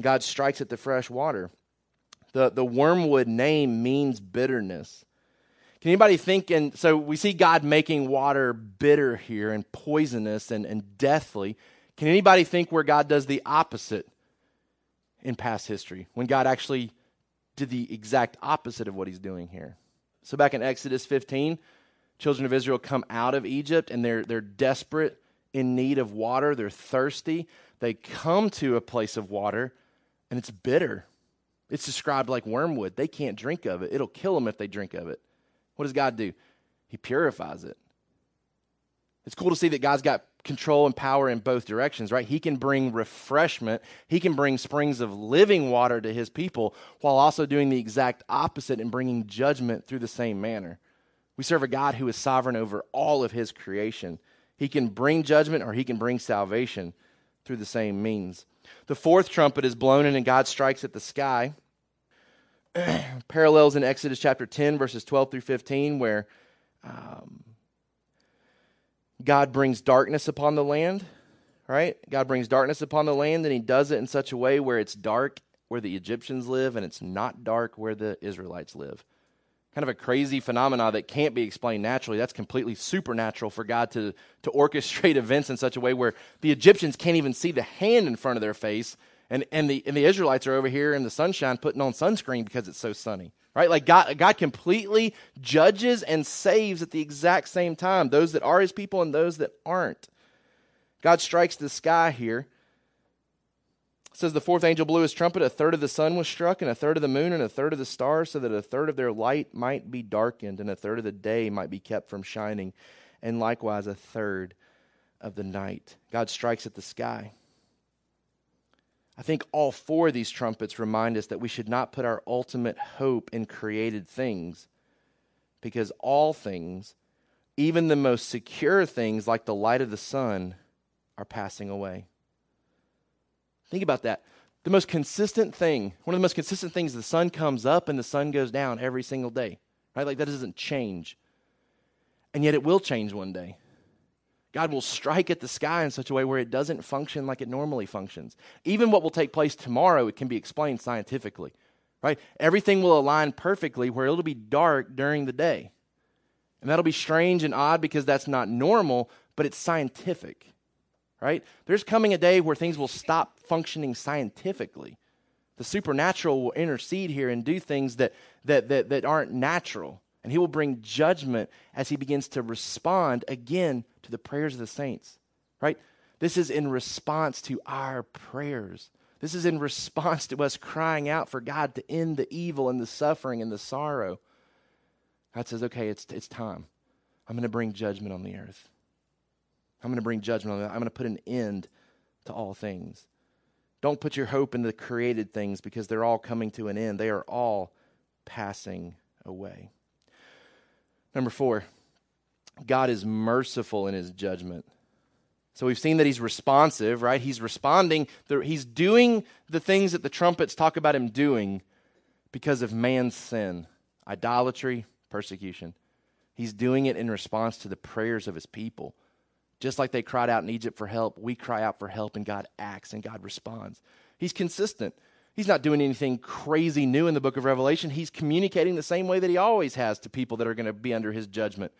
God strikes at the fresh water. The, the Wormwood name means bitterness. Can anybody think, and so we see God making water bitter here and poisonous and, and deathly. Can anybody think where God does the opposite in past history, when God actually did the exact opposite of what he's doing here? So back in Exodus fifteen, children of Israel come out of Egypt, and they're they're desperate, in need of water. They're thirsty. They come to a place of water, and it's bitter. It's described like wormwood. They can't drink of it. It'll kill them if they drink of it. What does God do? He purifies it. It's cool to see that God's got control and power in both directions, right? He can bring refreshment. He can bring springs of living water to his people, while also doing the exact opposite and bringing judgment through the same manner. We serve a God who is sovereign over all of his creation. He can bring judgment, or he can bring salvation through the same means. The fourth trumpet is blown in, and God strikes at the sky. Parallels in Exodus chapter ten, verses twelve through fifteen, where um, God brings darkness upon the land, right? God brings darkness upon the land, and he does it in such a way where it's dark where the Egyptians live, and it's not dark where the Israelites live. Kind of a crazy phenomena that can't be explained naturally. That's completely supernatural for God to, to orchestrate events in such a way where the Egyptians can't even see the hand in front of their face, and, and, the, and the Israelites are over here in the sunshine putting on sunscreen because it's so sunny, right? Like God, God completely judges and saves at the exact same time, those that are his people and those that aren't. God strikes the sky here. It says the fourth angel blew his trumpet, a third of the sun was struck, and a third of the moon, and a third of the stars, so that a third of their light might be darkened, and a third of the day might be kept from shining, and likewise a third of the night. God strikes at the sky. I think all four of these trumpets remind us that we should not put our ultimate hope in created things, because all things, even the most secure things like the light of the sun, are passing away. Think about that. The most consistent thing, one of the most consistent things, the sun comes up and the sun goes down every single day, right? Like, that doesn't change. And yet it will change one day. God will strike at the sky in such a way where it doesn't function like it normally functions. Even what will take place tomorrow, it can be explained scientifically, right? Everything will align perfectly where it'll be dark during the day. And that'll be strange and odd, because that's not normal, but it's scientific. Right? There's coming a day where things will stop functioning scientifically. The supernatural will intercede here and do things that, that, that, that aren't natural. And he will bring judgment as he begins to respond again to the prayers of the saints. Right? This is in response to our prayers. This is in response to us crying out for God to end the evil and the suffering and the sorrow. God says, okay, it's, it's time. I'm going to bring judgment on the earth. I'm going to bring judgment on that. I'm going to put an end to all things. Don't put your hope in the created things, because they're all coming to an end. They are all passing away. Number four, God is merciful in his judgment. So we've seen that he's responsive, right? He's responding. He's doing the things that the trumpets talk about him doing because of man's sin, idolatry, persecution. He's doing it in response to the prayers of his people. Just like they cried out in Egypt for help, we cry out for help, and God acts and God responds. He's consistent. He's not doing anything crazy new in the book of Revelation. He's communicating the same way that he always has to people that are going to be under his judgment.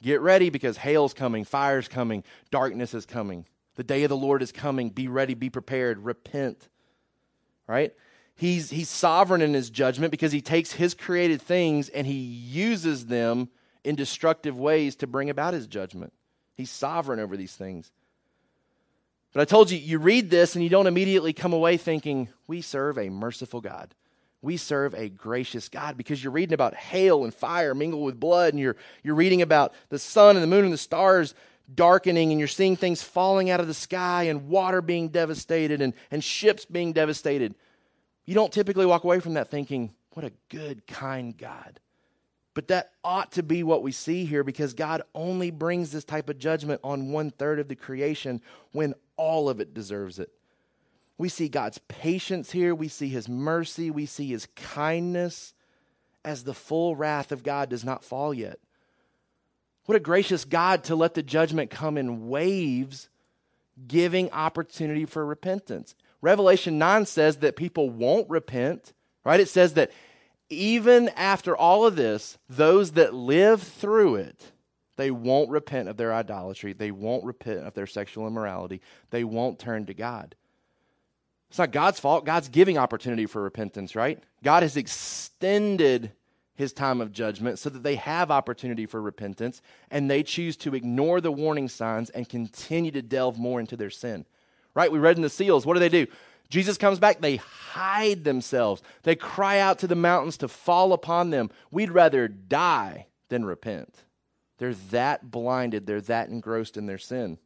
Get ready, because hail's coming, fire's coming, darkness is coming. The day of the Lord is coming. Be ready, be prepared, repent. Right? He's, he's sovereign in his judgment, because he takes his created things and he uses them in destructive ways to bring about his judgment. He's sovereign over these things. But I told you, you read this and you don't immediately come away thinking, we serve a merciful God. We serve a gracious God, because you're reading about hail and fire mingled with blood, and you're, you're reading about the sun and the moon and the stars darkening, and you're seeing things falling out of the sky and water being devastated and, and ships being devastated. You don't typically walk away from that thinking, what a good, kind God. But that ought to be what we see here, because God only brings this type of judgment on one third of the creation when all of it deserves it. We see God's patience here. We see his mercy. We see his kindness as the full wrath of God does not fall yet. What a gracious God to let the judgment come in waves, giving opportunity for repentance. Revelation nine says that people won't repent, right? It says that even after all of this, those that live through it, they won't repent of their idolatry. They won't repent of their sexual immorality. They won't turn to God. It's not God's fault. God's giving opportunity for repentance, right? God has extended his time of judgment so that they have opportunity for repentance, and they choose to ignore the warning signs and continue to delve more into their sin, right? We read in the seals, what do they do? Jesus comes back, they hide themselves. They cry out to the mountains to fall upon them. We'd rather die than repent. They're that blinded. They're that engrossed in their sin.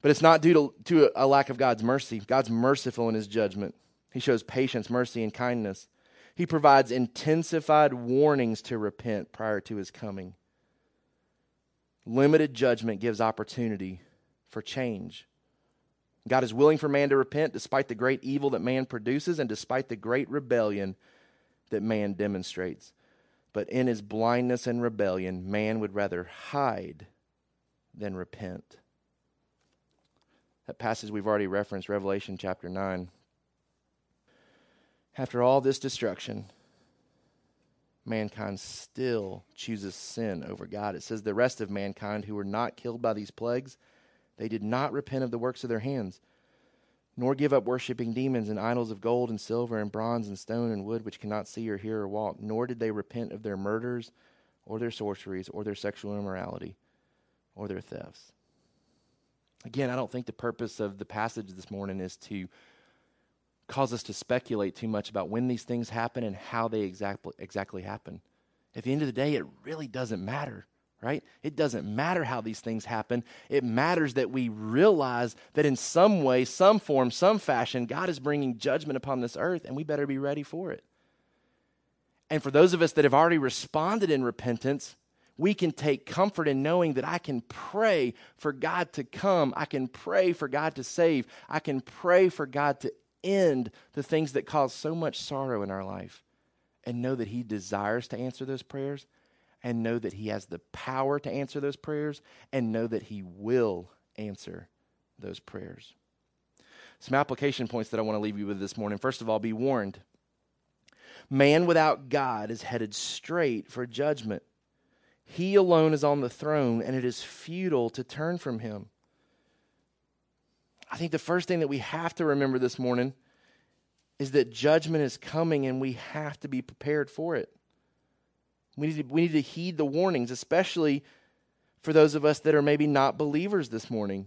But it's not due to, to a lack of God's mercy. God's merciful in his judgment. He shows patience, mercy, and kindness. He provides intensified warnings to repent prior to his coming. Limited judgment gives opportunity for change. God is willing for man to repent despite the great evil that man produces and despite the great rebellion that man demonstrates. But in his blindness and rebellion, man would rather hide than repent. That passage we've already referenced, Revelation chapter nine. After all this destruction, mankind still chooses sin over God. It says the rest of mankind who were not killed by these plagues, they did not repent of the works of their hands, nor give up worshiping demons and idols of gold and silver and bronze and stone and wood, which cannot see or hear or walk, nor did they repent of their murders or their sorceries or their sexual immorality or their thefts. Again, I don't think the purpose of the passage this morning is to cause us to speculate too much about when these things happen and how they exactly exactly happen. At the end of the day, it really doesn't matter, right? It doesn't matter how these things happen. It matters that we realize that in some way, some form, some fashion, God is bringing judgment upon this earth, and we better be ready for it. And for those of us that have already responded in repentance, we can take comfort in knowing that I can pray for God to come. I can pray for God to save. I can pray for God to end the things that cause so much sorrow in our life, and know that he desires to answer those prayers, and know that he has the power to answer those prayers, and know that he will answer those prayers. Some application points that I want to leave you with this morning. First of all, be warned. Man without God is headed straight for judgment. He alone is on the throne, and it is futile to turn from him. I think the first thing that we have to remember this morning is that judgment is coming, and we have to be prepared for it. We need to, we need to heed the warnings, especially for those of us that are maybe not believers this morning.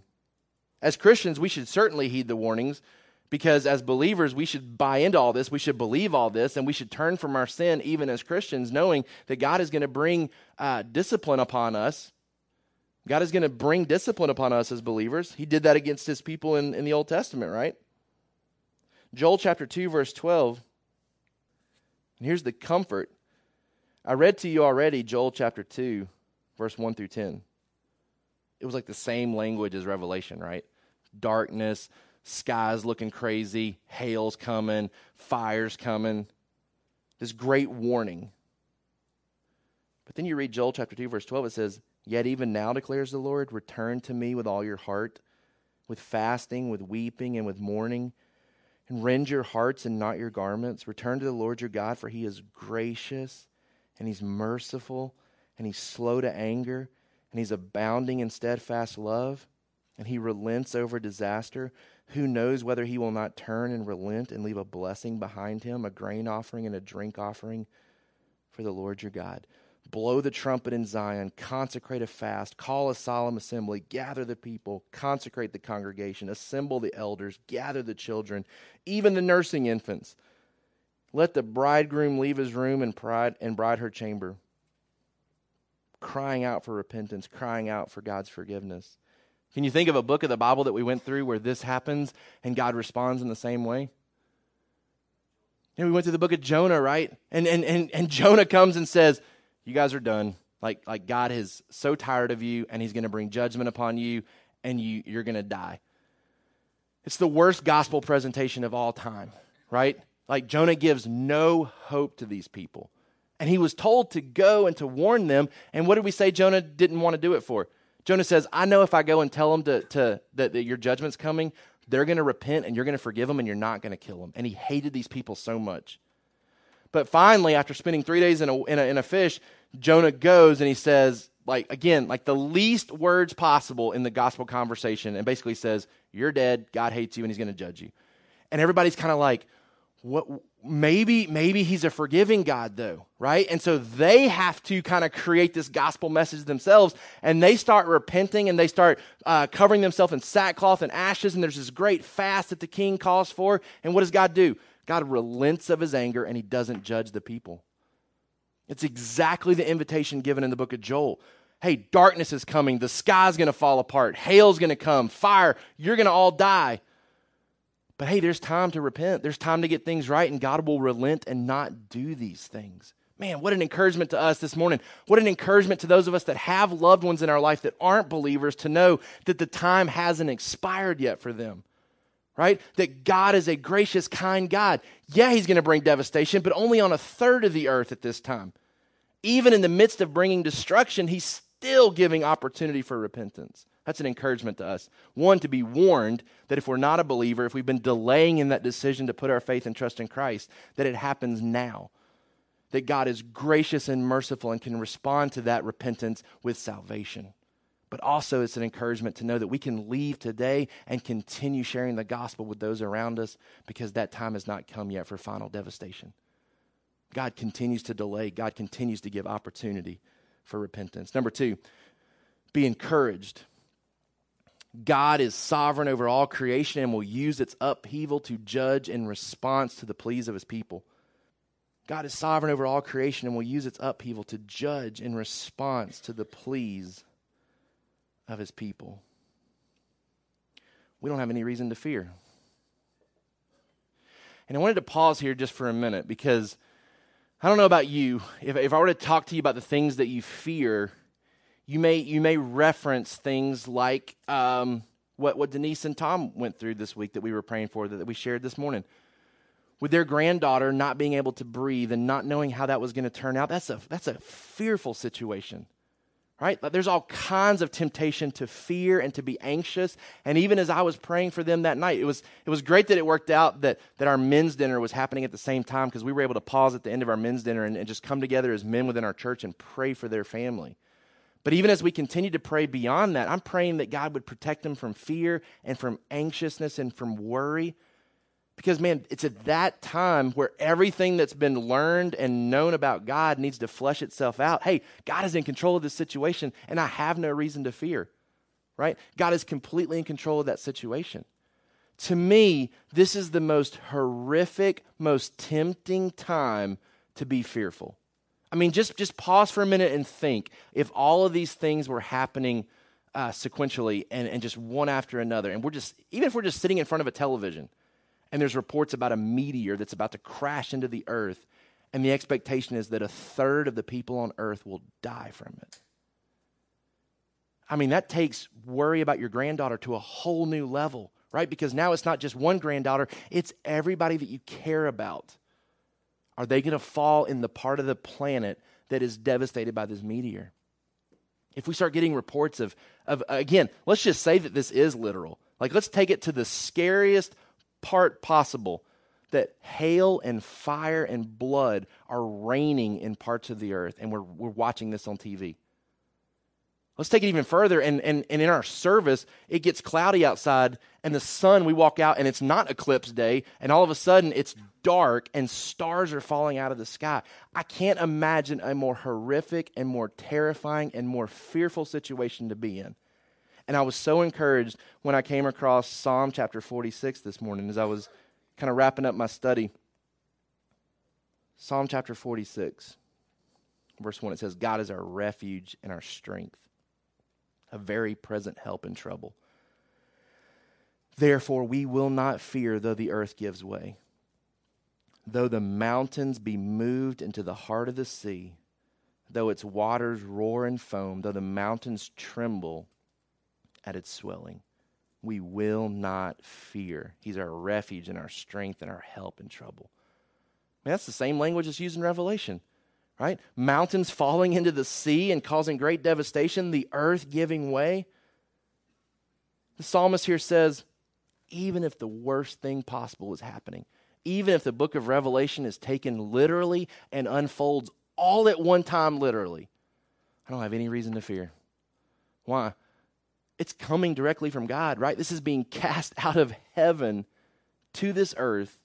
As Christians, we should certainly heed the warnings, because as believers, we should buy into all this, we should believe all this, and we should turn from our sin even as Christians, knowing that God is going to bring uh, discipline upon us. God is going to bring discipline upon us as believers. He did that against his people in, in the Old Testament, right? Joel chapter two, verse twelve. And here's the comfort. I read to you already Joel chapter two, verse one through ten. It was like the same language as Revelation, right? Darkness, skies looking crazy, hail's coming, fire's coming. This great warning. But then you read Joel chapter two, verse twelve, it says, "Yet even now, declares the Lord, return to me with all your heart, with fasting, with weeping, and with mourning, and rend your hearts and not your garments. Return to the Lord your God, for he is gracious, and he's merciful, and he's slow to anger, and he's abounding in steadfast love, and he relents over disaster. Who knows whether he will not turn and relent and leave a blessing behind him, a grain offering and a drink offering for the Lord your God. Blow the trumpet in Zion, consecrate a fast, call a solemn assembly, gather the people, consecrate the congregation, assemble the elders, gather the children, even the nursing infants. Let the bridegroom leave his room and bride, and bride her chamber," crying out for repentance, crying out for God's forgiveness. Can you think of a book of the Bible that we went through where this happens and God responds in the same way? You know, we went through the book of Jonah, right? And and and and Jonah comes and says, you guys are done. Like, like God is so tired of you, and he's going to bring judgment upon you, and you, you're going to die. It's the worst gospel presentation of all time, right? Like, Jonah gives no hope to these people. And he was told to go and to warn them. And what did we say Jonah didn't want to do it for? Jonah says, I know if I go and tell them to, to, that, that your judgment's coming, they're going to repent and you're going to forgive them and you're not going to kill them. And he hated these people so much. But finally, after spending three days in a, in a, in a fish, Jonah goes and he says, like, again, like the least words possible in the gospel conversation, and basically says, you're dead, God hates you, and he's going to judge you. And everybody's kind of like, what? Maybe, maybe he's a forgiving God though, right? And so they have to kind of create this gospel message themselves, and they start repenting and they start uh, covering themselves in sackcloth and ashes, and there's this great fast that the king calls for. And what does God do? God relents of his anger and he doesn't judge the people. It's exactly the invitation given in the book of Joel. Hey, darkness is coming. The sky's going to fall apart. Hail's going to come. Fire. You're going to all die. But hey, there's time to repent. There's time to get things right, and God will relent and not do these things. Man, what an encouragement to us this morning. What an encouragement to those of us that have loved ones in our life that aren't believers to know that the time hasn't expired yet for them, right? That God is a gracious, kind God. Yeah, he's going to bring devastation, but only on a third of the earth at this time. Even in the midst of bringing destruction, he's still giving opportunity for repentance. That's an encouragement to us. One, to be warned that if we're not a believer, if we've been delaying in that decision to put our faith and trust in Christ, that it happens now. That God is gracious and merciful and can respond to that repentance with salvation. But also it's an encouragement to know that we can leave today and continue sharing the gospel with those around us, because that time has not come yet for final devastation. God continues to delay. God continues to give opportunity for repentance. Number two, be encouraged. God is sovereign over all creation and will use its upheaval to judge in response to the pleas of his people. God is sovereign over all creation and will use its upheaval to judge in response to the pleas of his people. We don't have any reason to fear. And I wanted to pause here just for a minute, because I don't know about you. If, if I were to talk to you about the things that you fear, You may you may reference things like um, what, what Denise and Tom went through this week that we were praying for, that, that we shared this morning. With their granddaughter not being able to breathe and not knowing how that was going to turn out, that's a, that's a fearful situation, right? Like, there's all kinds of temptation to fear and to be anxious. And even as I was praying for them that night, it was it was great that it worked out that, that our men's dinner was happening at the same time, because we were able to pause at the end of our men's dinner and, and just come together as men within our church and pray for their family. But even as we continue to pray beyond that, I'm praying that God would protect them from fear and from anxiousness and from worry. Because, man, it's at that time where everything that's been learned and known about God needs to flesh itself out. Hey, God is in control of this situation, and I have no reason to fear, right? God is completely in control of that situation. To me, this is the most horrific, most tempting time to be fearful. I mean, just, just pause for a minute and think, if all of these things were happening uh, sequentially and, and just one after another, and we're just, even if we're just sitting in front of a television and there's reports about a meteor that's about to crash into the earth, and the expectation is that a third of the people on earth will die from it. I mean, that takes worry about your granddaughter to a whole new level, right? Because now it's not just one granddaughter, it's everybody that you care about. Are they going to fall in the part of the planet that is devastated by this meteor? If we start getting reports of, of again, let's just say that this is literal. Like, let's take it to the scariest part possible, that hail and fire and blood are raining in parts of the earth, and we're we're watching this on T V. Let's take it even further, and, and, and in our service, it gets cloudy outside, and the sun, we walk out, and it's not eclipse day, and all of a sudden, it's dark, and stars are falling out of the sky. I can't imagine a more horrific and more terrifying and more fearful situation to be in. And I was so encouraged when I came across Psalm chapter forty-six this morning as I was kind of wrapping up my study. Psalm chapter forty-six, verse one, it says, God is our refuge and our strength, a very present help in trouble. Therefore, we will not fear though the earth gives way, Though the mountains be moved into the heart of the sea, though its waters roar and foam, though the mountains tremble at its swelling, we will not fear. He's our refuge and our strength and our help in trouble. I mean, that's the same language that's used in Revelation, right? Mountains falling into the sea and causing great devastation, the earth giving way. The psalmist here says, even if the worst thing possible is happening, even if the book of Revelation is taken literally and unfolds all at one time literally, I don't have any reason to fear. Why? It's coming directly from God, right? This is being cast out of heaven to this earth,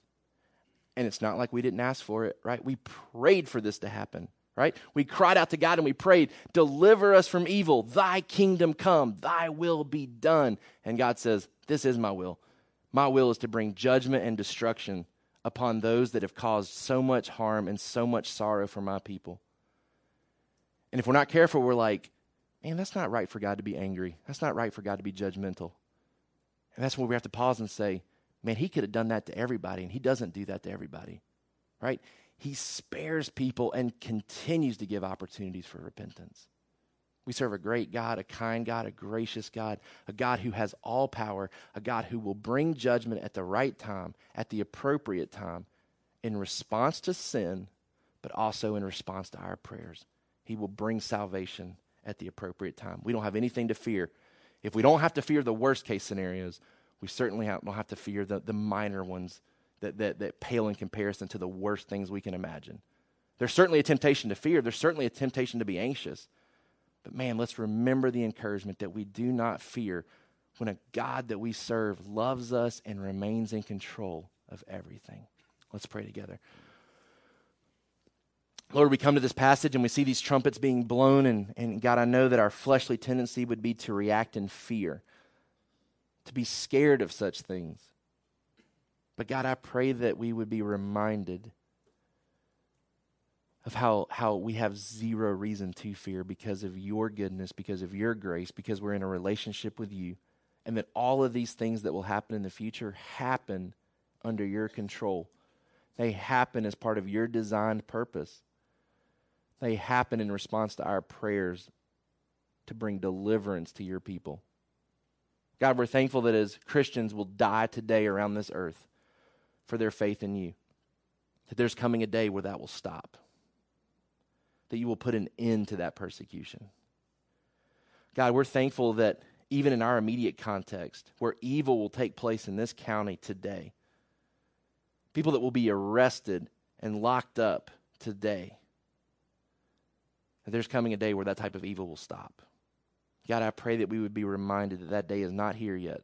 and it's not like we didn't ask for it, right? We prayed for this to happen, right? We cried out to God and we prayed, deliver us from evil, thy kingdom come, thy will be done. And God says, this is my will. My will is to bring judgment and destruction upon those that have caused so much harm and so much sorrow for my people. And if we're not careful, we're like, man, that's not right for God to be angry. That's not right for God to be judgmental. And that's where we have to pause and say, man, he could have done that to everybody, and he doesn't do that to everybody, right? He spares people and continues to give opportunities for repentance. We serve a great God, a kind God, a gracious God, a God who has all power, a God who will bring judgment at the right time, at the appropriate time, in response to sin, but also in response to our prayers. He will bring salvation at the appropriate time. We don't have anything to fear. If we don't have to fear the worst case scenarios, we certainly don't have to fear the, the minor ones that, that, that pale in comparison to the worst things we can imagine. There's certainly a temptation to fear. There's certainly a temptation to be anxious. But man, let's remember the encouragement that we do not fear when a God that we serve loves us and remains in control of everything. Let's pray together. Lord, we come to this passage and we see these trumpets being blown, and, and God, I know that our fleshly tendency would be to react in fear, to be scared of such things. But God, I pray that we would be reminded of how, how we have zero reason to fear because of your goodness, because of your grace, because we're in a relationship with you, and that all of these things that will happen in the future happen under your control. They happen as part of your designed purpose. They happen in response to our prayers to bring deliverance to your people. God, we're thankful that as Christians will die today around this earth for their faith in you, that there's coming a day where that will stop, that you will put an end to that persecution. God, we're thankful that even in our immediate context, where evil will take place in this county today, people that will be arrested and locked up today, that there's coming a day where that type of evil will stop. God, I pray that we would be reminded that that day is not here yet,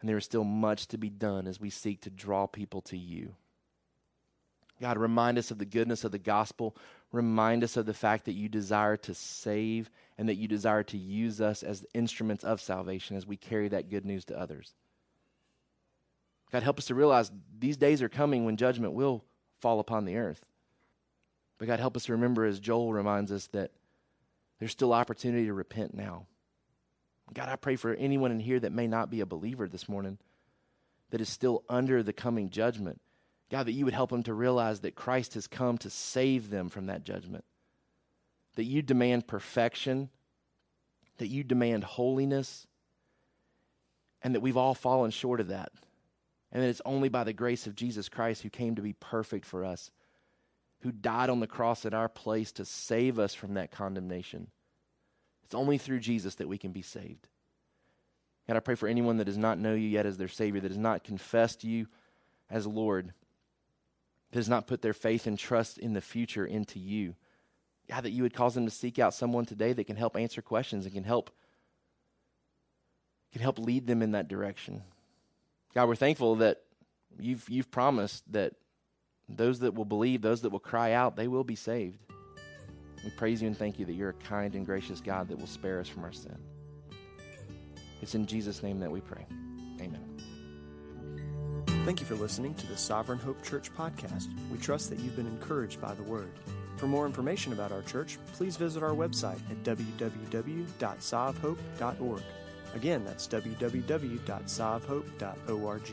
and there is still much to be done as we seek to draw people to you. God, remind us of the goodness of the gospel. Remind us of the fact that you desire to save and that you desire to use us as instruments of salvation as we carry that good news to others. God, help us to realize these days are coming when judgment will fall upon the earth. But God, help us to remember, as Joel reminds us, that there's still opportunity to repent now. God, I pray for anyone in here that may not be a believer this morning, that is still under the coming judgment. God, that you would help them to realize that Christ has come to save them from that judgment, that you demand perfection, that you demand holiness, and that we've all fallen short of that, and that it's only by the grace of Jesus Christ, who came to be perfect for us, who died on the cross in our place to save us from that condemnation. It's only through Jesus that we can be saved. God, I pray for anyone that does not know you yet as their Savior, that has not confessed you as Lord, does not put their faith and trust in the future into you. God, that you would cause them to seek out someone today that can help answer questions and can help, can help lead them in that direction. God, we're thankful that you've, you've promised that those that will believe, those that will cry out, they will be saved. We praise you and thank you that you're a kind and gracious God that will spare us from our sin. It's in Jesus' name that we pray. Amen. Thank you for listening to the Sovereign Hope Church podcast. We trust that you've been encouraged by the word. For more information about our church, please visit our website at w w w dot sov hope dot org. Again, that's w w w dot sov hope dot org.